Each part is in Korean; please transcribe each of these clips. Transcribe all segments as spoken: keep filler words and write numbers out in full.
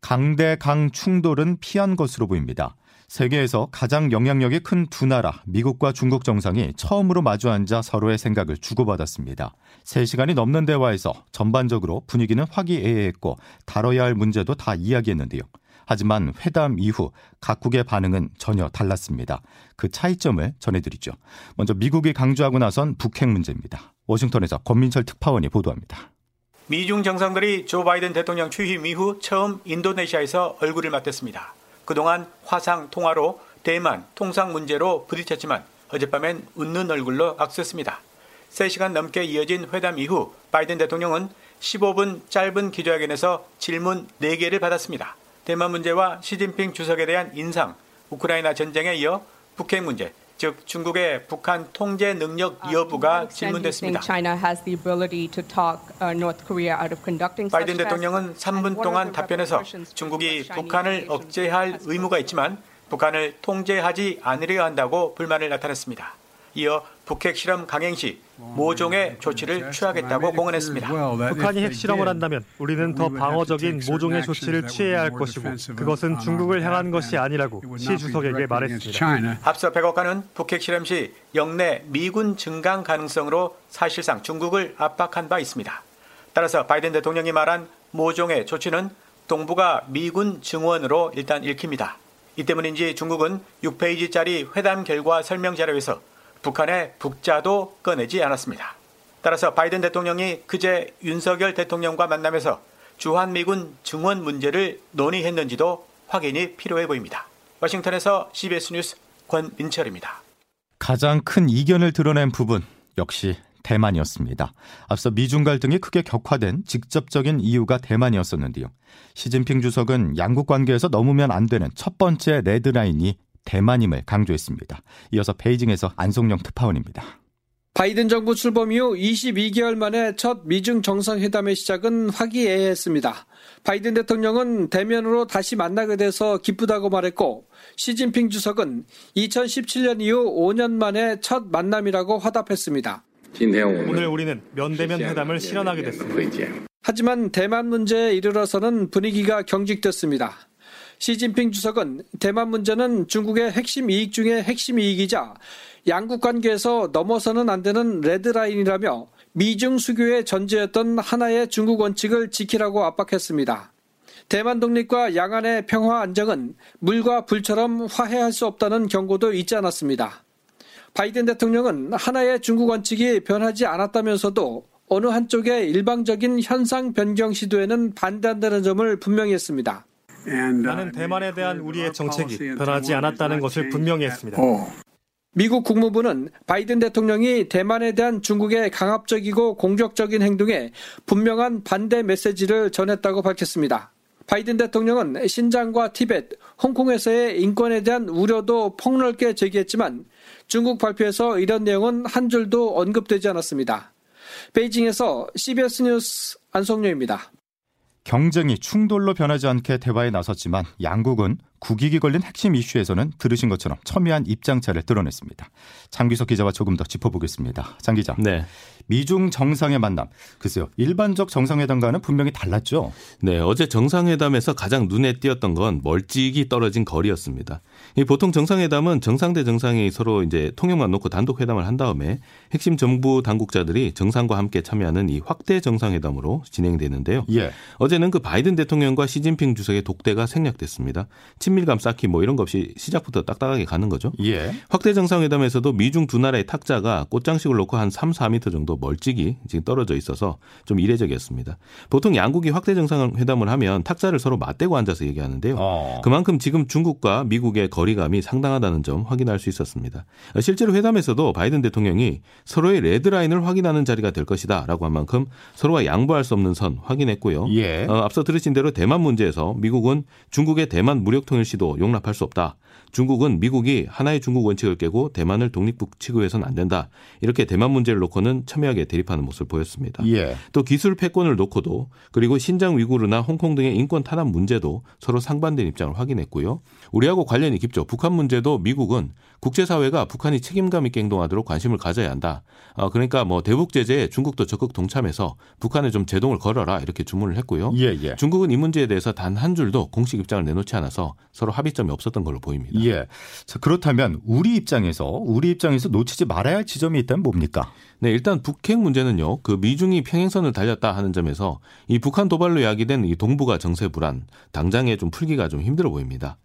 강대강 충돌은 피한 것으로 보입니다. 세계에서 가장 영향력이 큰 두 나라, 미국과 중국 정상이 처음으로 마주 앉아 서로의 생각을 주고받았습니다. 세 시간이 넘는 대화에서 전반적으로 분위기는 화기애애했고 다뤄야 할 문제도 다 이야기했는데요. 하지만 회담 이후 각국의 반응은 전혀 달랐습니다. 그 차이점을 전해드리죠. 먼저 미국이 강조하고 나선 북핵 문제입니다. 워싱턴에서 권민철 특파원이 보도합니다. 미중 정상들이 조 바이든 대통령 취임 이후 처음 인도네시아에서 얼굴을 맞댔습니다. 그동안 화상 통화로 대만 통상 문제로 부딪혔지만 어젯밤엔 웃는 얼굴로 악수했습니다. 세 시간 넘게 이어진 회담 이후 바이든 대통령은 십오 분 짧은 기자회견에서 질문 네 개를 받았습니다. 대만 문제와 시진핑 주석에 대한 인상, 우크라이나 전쟁에 이어 북핵 문제, 즉 중국의 북한 통제 능력 여부가 질문됐습니다. 바이든 대통령은 삼 분 동안 답변해서 중국이 북한을 억제할 의무가 있지만 북한을 통제하지 않으려 한다고 불만을 나타냈습니다. 이어 북핵 실험 강행 시 모종의 조치를 취하겠다고 공언했습니다. 북한이 핵실험을 한다면 우리는 더 방어적인 모종의 조치를 취해야 할 것이고 그것은 중국을 향한 것이 아니라고 시 주석에게 말했습니다. 앞서 백악관은 북핵 실험 시 영내 미군 증강 가능성으로 사실상 중국을 압박한 바 있습니다. 따라서 바이든 대통령이 말한 모종의 조치는 동북아 미군 증원으로 일단 읽힙니다. 이 때문인지 중국은 육 페이지짜리 회담 결과 설명 자료에서 북한의 북자도 꺼내지 않았습니다. 따라서 바이든 대통령이 그제 윤석열 대통령과 만남에서 주한미군 증원 문제를 논의했는지도 확인이 필요해 보입니다. 워싱턴에서 씨비에스 뉴스 권민철입니다. 가장 큰 이견을 드러낸 부분 역시 대만이었습니다. 앞서 미중 갈등이 크게 격화된 직접적인 이유가 대만이었었는데요. 시진핑 주석은 양국 관계에서 넘으면 안 되는 첫 번째 레드라인이 대만임을 강조했습니다. 이어서 베이징에서 안성영 특파원입니다. 바이든 정부 출범 이후 이십이 개월 만에 첫 미중 정상회담의 시작은 화기애애했습니다. 바이든 대통령은 대면으로 다시 만나게 돼서 기쁘다고 말했고 시진핑 주석은 이천십칠 년 이후 오 년 만에 첫 만남이라고 화답했습니다. 오늘 우리는 면대면 회담을 실현하게 됐습니다. 하지만 대만 문제에 이르러서는 분위기가 경직됐습니다. 시진핑 주석은 대만 문제는 중국의 핵심 이익 중에 핵심 이익이자 양국 관계에서 넘어서는 안 되는 레드라인이라며 미중 수교의 전제였던 하나의 중국 원칙을 지키라고 압박했습니다. 대만 독립과 양안의 평화 안정은 물과 불처럼 화해할 수 없다는 경고도 잊지 않았습니다. 바이든 대통령은 하나의 중국 원칙이 변하지 않았다면서도 어느 한쪽의 일방적인 현상 변경 시도에는 반대한다는 점을 분명히 했습니다. 나는 대만에 대한 우리의 정책이 변하지 않았다는 것을 분명히 했습니다. 미국 국무부는 바이든 대통령이 대만에 대한 중국의 강압적이고 공격적인 행동에 분명한 반대 메시지를 전했다고 밝혔습니다. 바이든 대통령은 신장과 티베트, 홍콩에서의 인권에 대한 우려도 폭넓게 제기했지만 중국 발표에서 이런 내용은 한 줄도 언급되지 않았습니다. 베이징에서 씨비에스 뉴스 안성료입니다. 경쟁이 충돌로 변하지 않게 대화에 나섰지만 양국은 국익이 걸린 핵심 이슈에서는 들으신 것처럼 첨예한 입장차를 드러냈습니다. 장규석 기자와 조금 더 짚어보겠습니다. 장 기자. 네. 미중 정상의 만남. 글쎄요. 일반적 정상회담과는 분명히 달랐죠. 네. 어제 정상회담에서 가장 눈에 띄었던 건 멀찍이 떨어진 거리였습니다. 보통 정상회담은 정상 대 정상이 서로 이제 통역만 놓고 단독회담을 한 다음에 핵심 정부 당국자들이 정상과 함께 참여하는 이 확대 정상회담으로 진행되는데요. 예. 어제는 그 바이든 대통령과 시진핑 주석의 독대가 생략됐습니다. 친밀감 쌓기 뭐 이런 것 없이 시작부터 딱딱하게 가는 거죠. 예. 확대 정상회담에서도 미중 두 나라의 탁자가 꽃장식을 놓고 한 삼, 사 미터 정도 멀찍이 지금 떨어져 있어서 좀 이례적이었습니다. 보통 양국이 확대 정상회담을 하면 탁자를 서로 맞대고 앉아서 얘기하는데요. 어. 그만큼 지금 중국과 미국의 거리감이 상당하다는 점 확인할 수 있었습니다. 실제로 회담에서도 바이든 대통령이 서로의 레드라인을 확인하는 자리가 될 것이다 라고 한 만큼 서로와 양보할 수 없는 선 확인했고요. 예. 어, 앞서 들으신 대로 대만 문제에서 미국은 중국의 대만 무력 통역 대통령 시도 용납할 수 없다. 중국은 미국이 하나의 중국 원칙을 깨고 대만을 독립국치고해서는 안 된다. 이렇게 대만 문제를 놓고는 첨예하게 대립하는 모습을 보였습니다. 예. 또 기술 패권을 놓고도 그리고 신장 위구르나 홍콩 등의 인권 탄압 문제도 서로 상반된 입장을 확인했고요. 우리하고 관련이 깊죠. 북한 문제도 미국은 국제사회가 북한이 책임감 있게 행동하도록 관심을 가져야 한다. 아, 그러니까 뭐 대북 제재에 중국도 적극 동참해서 북한에 좀 제동을 걸어라 이렇게 주문을 했고요. 예, 예. 중국은 이 문제에 대해서 단 한 줄도 공식 입장을 내놓지 않아서 서로 합의점이 없었던 걸로 보입니다. 예. 자, 그렇다면 우리 입장에서 우리 입장에서 놓치지 말아야 할 지점이 있다면 뭡니까? 네, 일단 북핵 문제는요. 그 미중이 평행선을 달렸다 하는 점에서 이 북한 도발로 야기된 이 동북아 정세 불안 당장에 좀 풀기가 좀 힘들어 보입니다.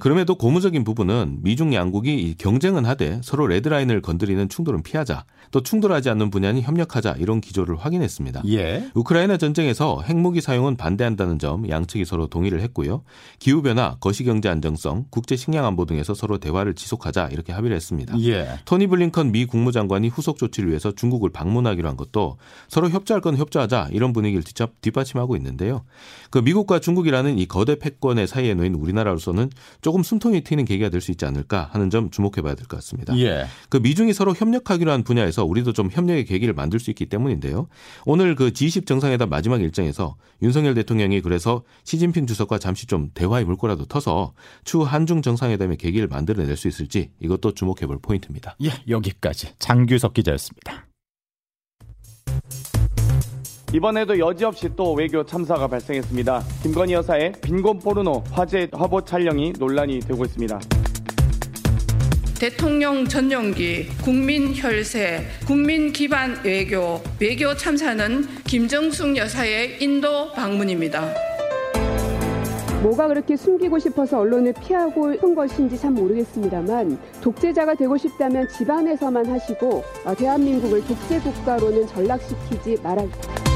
그럼에도 고무적인 부분은 미중 양국이 경쟁은 하되 서로 레드라인을 건드리는 충돌은 피하자, 또 충돌하지 않는 분야는 협력하자 이런 기조를 확인했습니다. 예. 우크라이나 전쟁에서 핵무기 사용은 반대한다는 점 양측이 서로 동의를 했고요. 기후변화, 거시경제 안정성, 국제식량안보 등에서 서로 대화를 지속하자 이렇게 합의를 했습니다. 예. 토니 블링컨 미 국무장관이 후속 조치를 위해서 중국을 방문하기로 한 것도 서로 협조할 건 협조하자 이런 분위기를 뒷받침하고 있는데요. 그 미국과 중국이라는 이 거대 패권의 사이에 놓인 우리나라로서는 조금 숨통이 트이는 계기가 될 수 있지 않을까 하는 점 주목해봐야 될 것 같습니다. 예. 그 미중이 서로 협력하기로 한 분야에서 우리도 좀 협력의 계기를 만들 수 있기 때문인데요. 오늘 그 지 이십 정상회담 마지막 일정에서 윤석열 대통령이 그래서 시진핑 주석과 잠시 좀 대화의 물꼬라도 터서 추후 한중 정상회담의 계기를 만들어낼 수 있을지 이것도 주목해볼 포인트입니다. 예, 여기까지 장규석 기자였습니다. 이번에도 여지없이 또 외교 참사가 발생했습니다. 김건희 여사의 빈곤 포르노 화제 화보 촬영이 논란이 되고 있습니다. 대통령 전용기, 국민 혈세, 국민 기반 외교, 외교 참사는 김정숙 여사의 인도 방문입니다. 뭐가 그렇게 숨기고 싶어서 언론을 피하고 한 것인지 참 모르겠습니다만 독재자가 되고 싶다면 집안에서만 하시고 대한민국을 독재국가로는 전락시키지 말아주세요.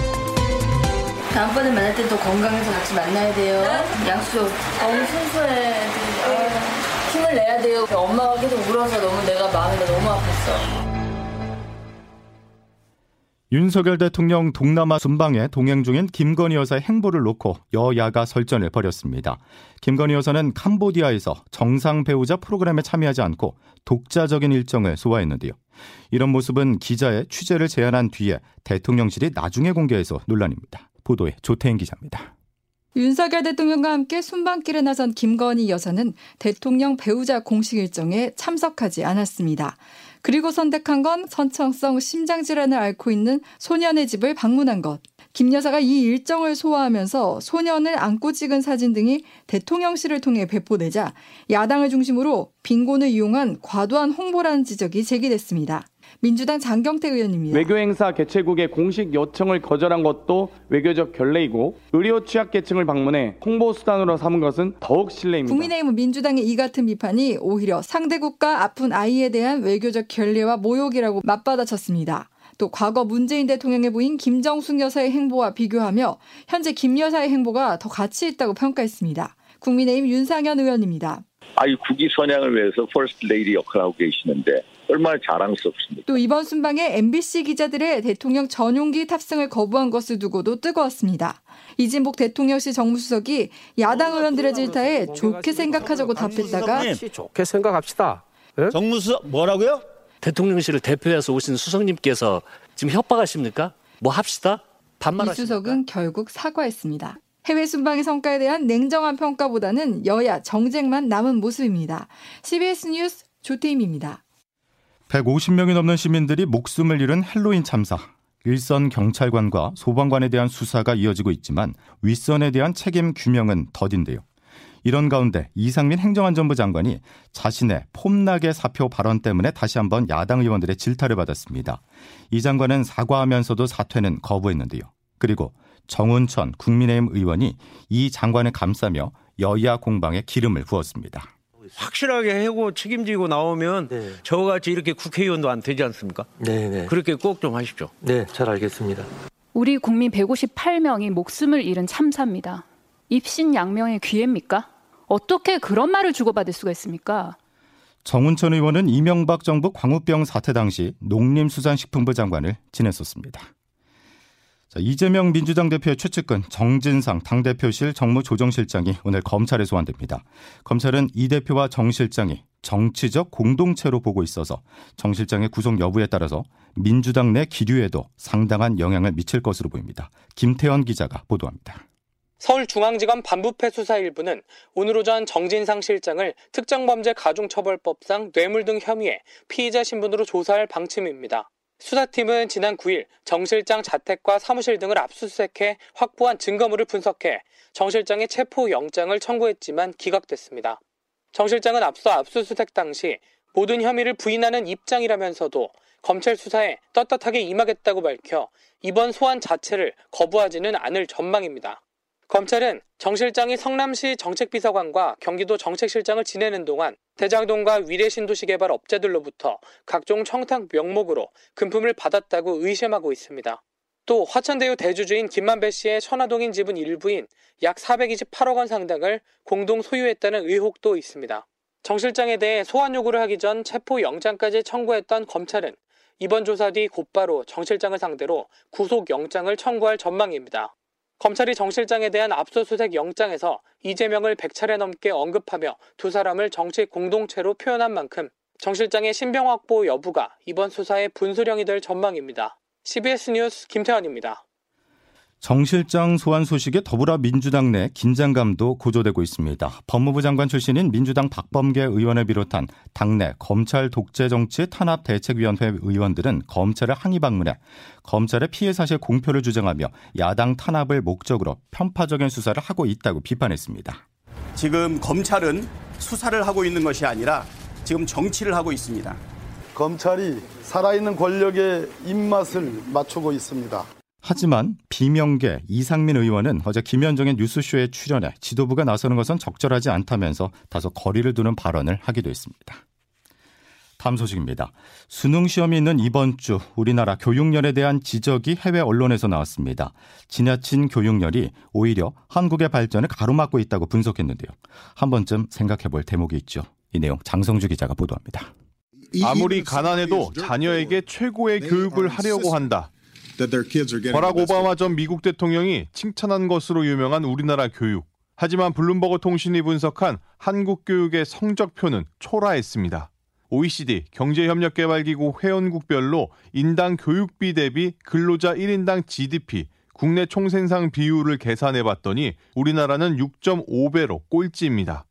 다음번에 만날 때 더 건강해서 같이 만나야 돼요. 약속. 너무 순수해. 힘을 내야 돼요. 엄마가 계속 울어서 너무 내가 마음이 너무 아팠어. 윤석열 대통령 동남아 순방에 동행 중인 김건희 여사의 행보를 놓고 여야가 설전을 벌였습니다. 김건희 여사는 캄보디아에서 정상 배우자 프로그램에 참여하지 않고 독자적인 일정을 소화했는데요. 이런 모습은 기자의 취재를 제안한 뒤에 대통령실이 나중에 공개해서 논란입니다. 보도에 조태흔 기자입니다. 윤석열 대통령과 함께 순방길에 나선 김건희 여사는 대통령 배우자 공식 일정에 참석하지 않았습니다. 그리고 선택한 건 선천성 심장질환을 앓고 있는 소년의 집을 방문한 것. 김 여사가 이 일정을 소화하면서 소년을 안고 찍은 사진 등이 대통령실을 통해 배포되자 야당을 중심으로 빈곤을 이용한 과도한 홍보라는 지적이 제기됐습니다. 민주당 장경태 의원입니다. 외교행사 개최국의 공식 요청을 거절한 것도 외교적 결례이고 의료 취약계층을 방문해 홍보수단으로 삼은 것은 더욱 실례입니다. 국민의힘은 민주당의 이 같은 비판이 오히려 상대국가 아픈 아이에 대한 외교적 결례와 모욕이라고 맞받아쳤습니다. 또 과거 문재인 대통령의 부인 김정숙 여사의 행보와 비교하며 현재 김 여사의 행보가 더 가치 있다고 평가했습니다. 국민의힘 윤상현 의원입니다. 아이 국위 선양을 위해서 퍼스트 레이디 역할을 하고 계시는데 얼마나 자랑스럽습니까? 또 이번 순방에 엠비씨 기자들의 대통령 전용기 탑승을 거부한 것을 두고도 뜨거웠습니다. 이진복 대통령실 정무수석이 야당 의원들의 질타에 좋게 생각하자고 답했다가 좋게 생각합시다. 네? 정무수석 뭐라고요? 대통령실을 대표해서 오신 수석님께서 지금 협박하십니까? 뭐 합시다? 반말하십니까? 이 수석은 결국 사과했습니다. 해외 순방의 성과에 대한 냉정한 평가보다는 여야 정쟁만 남은 모습입니다. 씨비에스 뉴스 조태임입니다. 백오십 명이 넘는 시민들이 목숨을 잃은 헬로윈 참사. 일선 경찰관과 소방관에 대한 수사가 이어지고 있지만 윗선에 대한 책임 규명은 더딘데요. 이런 가운데 이상민 행정안전부 장관이 자신의 폼나게 사표 발언 때문에 다시 한번 야당 의원들의 질타를 받았습니다. 이 장관은 사과하면서도 사퇴는 거부했는데요. 그리고 정운천 국민의힘 의원이 이 장관을 감싸며 여야 공방에 기름을 부었습니다. 확실하게 해고 책임지고 나오면 네. 저같이 이렇게 국회의원도 안 되지 않습니까? 네네. 그렇게 꼭 좀 하십시오. 네, 잘 알겠습니다. 우리 국민 백오십팔 명이 목숨을 잃은 참사입니다. 입신양명의 기회입니까? 어떻게 그런 말을 주고받을 수가 있습니까? 정운천 의원은 이명박 정부 광우병 사태 당시 농림수산식품부 장관을 지냈었습니다. 자, 이재명 민주당 대표의 최측근 정진상 당대표실 정무조정실장이 오늘 검찰에 소환됩니다. 검찰은 이 대표와 정 실장이 정치적 공동체로 보고 있어서 정 실장의 구속 여부에 따라서 민주당 내 기류에도 상당한 영향을 미칠 것으로 보입니다. 김태원 기자가 보도합니다. 서울중앙지검 반부패 수사 일부는 오늘 오전 정진상 실장을 특정범죄가중처벌법상 뇌물 등 혐의에 피의자 신분으로 조사할 방침입니다. 수사팀은 지난 구일 정 실장 자택과 사무실 등을 압수수색해 확보한 증거물을 분석해 정 실장의 체포영장을 청구했지만 기각됐습니다. 정 실장은 앞서 압수수색 당시 모든 혐의를 부인하는 입장이라면서도 검찰 수사에 떳떳하게 임하겠다고 밝혀 이번 소환 자체를 거부하지는 않을 전망입니다. 검찰은 정 실장이 성남시 정책비서관과 경기도 정책실장을 지내는 동안 대장동과 위례신도시 개발 업자들로부터 각종 청탁 명목으로 금품을 받았다고 의심하고 있습니다. 또 화천대유 대주주인 김만배 씨의 천화동인 지분 일부인 약 사백이십팔억 원 상당을 공동 소유했다는 의혹도 있습니다. 정 실장에 대해 소환 요구를 하기 전 체포영장까지 청구했던 검찰은 이번 조사 뒤 곧바로 정 실장을 상대로 구속영장을 청구할 전망입니다. 검찰이 정 실장에 대한 압수수색 영장에서 이재명을 백 차례 넘게 언급하며 두 사람을 정치 공동체로 표현한 만큼 정 실장의 신병 확보 여부가 이번 수사의 분수령이 될 전망입니다. 씨비에스 뉴스 김태환입니다. 정 실장 소환 소식에 더불어민주당 내 긴장감도 고조되고 있습니다. 법무부 장관 출신인 민주당 박범계 의원을 비롯한 당내 검찰 독재 정치 탄압 대책위원회 의원들은 검찰을 항의 방문해 검찰의 피해 사실 공표를 주장하며 야당 탄압을 목적으로 편파적인 수사를 하고 있다고 비판했습니다. 지금 검찰은 수사를 하고 있는 것이 아니라 지금 정치를 하고 있습니다. 검찰이 살아있는 권력의 입맛을 맞추고 있습니다. 하지만 비명계 이상민 의원은 어제 김현정의 뉴스쇼에 출연해 지도부가 나서는 것은 적절하지 않다면서 다소 거리를 두는 발언을 하기도 했습니다. 다음 소식입니다. 수능 시험이 있는 이번 주 우리나라 교육열에 대한 지적이 해외 언론에서 나왔습니다. 지나친 교육열이 오히려 한국의 발전을 가로막고 있다고 분석했는데요. 한 번쯤 생각해 볼 대목이 있죠. 이 내용 장성주 기자가 보도합니다. 아무리 가난해도 자녀에게 최고의 교육을 하려고 한다. 버락 오바마 전 미국 대통령이 칭찬한 것으로 유명한 우리나라 교육. 하지만 블룸버그 통신이 분석한 한국 교육의 성적표는 초라했습니다. 오이시디 경제협력개발기구 회원국별로 인당 교육비 대비 근로자 일 인당 지디피, 국내 총생산 비율을 계산해봤더니 우리나라는 육 점 오 배로 꼴찌입니다.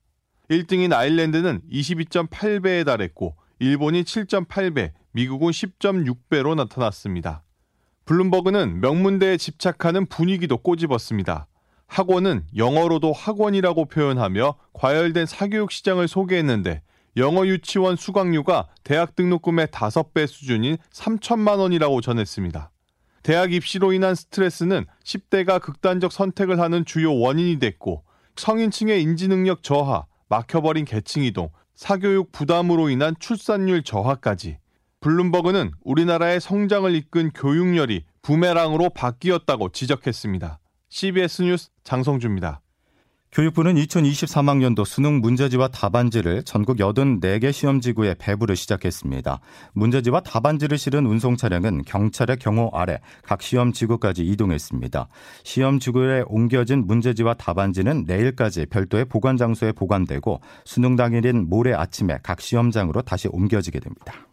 일 등인 아일랜드는 이십이 점 팔 배에 달했고 일본이 칠 점 팔 배, 미국은 십 점 육 배로 나타났습니다. 블룸버그는 명문대에 집착하는 분위기도 꼬집었습니다. 학원은 영어로도 학원이라고 표현하며 과열된 사교육 시장을 소개했는데 영어 유치원 수강료가 대학 등록금의 다섯 배 수준인 삼천만 원이라고 전했습니다. 대학 입시로 인한 스트레스는 십 대가 극단적 선택을 하는 주요 원인이 됐고 성인층의 인지능력 저하, 막혀버린 계층이동, 사교육 부담으로 인한 출산율 저하까지 블룸버그는 우리나라의 성장을 이끈 교육열이 부메랑으로 바뀌었다고 지적했습니다. 씨비에스 뉴스 장성주입니다. 교육부는 이천이십삼 학년도 수능 문제지와 답안지를 전국 팔십사 개 시험지구에 배부를 시작했습니다. 문제지와 답안지를 실은 운송 차량은 경찰의 경호 아래 각 시험지구까지 이동했습니다. 시험지구에 옮겨진 문제지와 답안지는 내일까지 별도의 보관 장소에 보관되고 수능 당일인 모레 아침에 각 시험장으로 다시 옮겨지게 됩니다.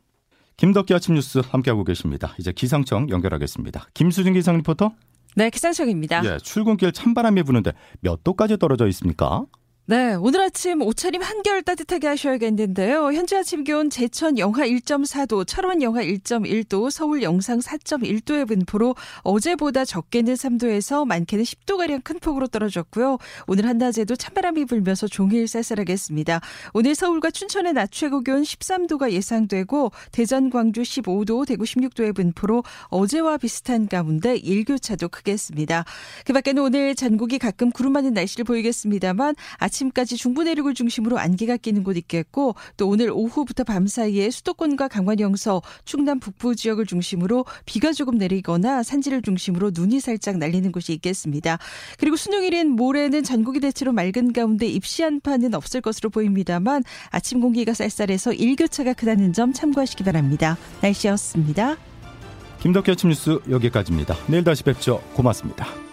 김덕기 아침 뉴스 함께하고 계십니다. 이제 기상청 연결하겠습니다. 김수진 기상 리포터. 네, 기상청입니다. 예, 출근길 찬바람이 부는데 몇 도까지 떨어져 있습니까? 네, 오늘 아침 옷차림 한결 따뜻하게 하셔야겠는데요. 현재 아침 기온 제천 영하 일 점 사 도, 철원 영하 일 점 일 도, 서울 영상 사 점 일 도의 분포로 어제보다 적게는 삼 도에서 많게는 십 도가량 큰 폭으로 떨어졌고요. 오늘 한낮에도 찬바람이 불면서 종일 쌀쌀하겠습니다. 오늘 서울과 춘천의 낮 최고 기온 십삼 도가 예상되고 대전, 광주 십오 도, 대구 십육 도의 분포로 어제와 비슷한 가운데 일교차도 크겠습니다. 그 밖에는 오늘 전국이 가끔 구름 많은 날씨를 보이겠습니다만 아침 아침까지 중부 내륙을 중심으로 안개가 끼는 곳 있겠고 또 오늘 오후부터 밤 사이에 수도권과 강원 영서, 충남 북부 지역을 중심으로 비가 조금 내리거나 산지를 중심으로 눈이 살짝 날리는 곳이 있겠습니다. 그리고 수능일인 모레는 전국이 대체로 맑은 가운데 입시 한파는 없을 것으로 보입니다만 아침 공기가 쌀쌀해서 일교차가 크다는 점 참고하시기 바랍니다. 날씨였습니다. 김덕기 아침 뉴스 여기까지입니다. 내일 다시 뵙죠. 고맙습니다.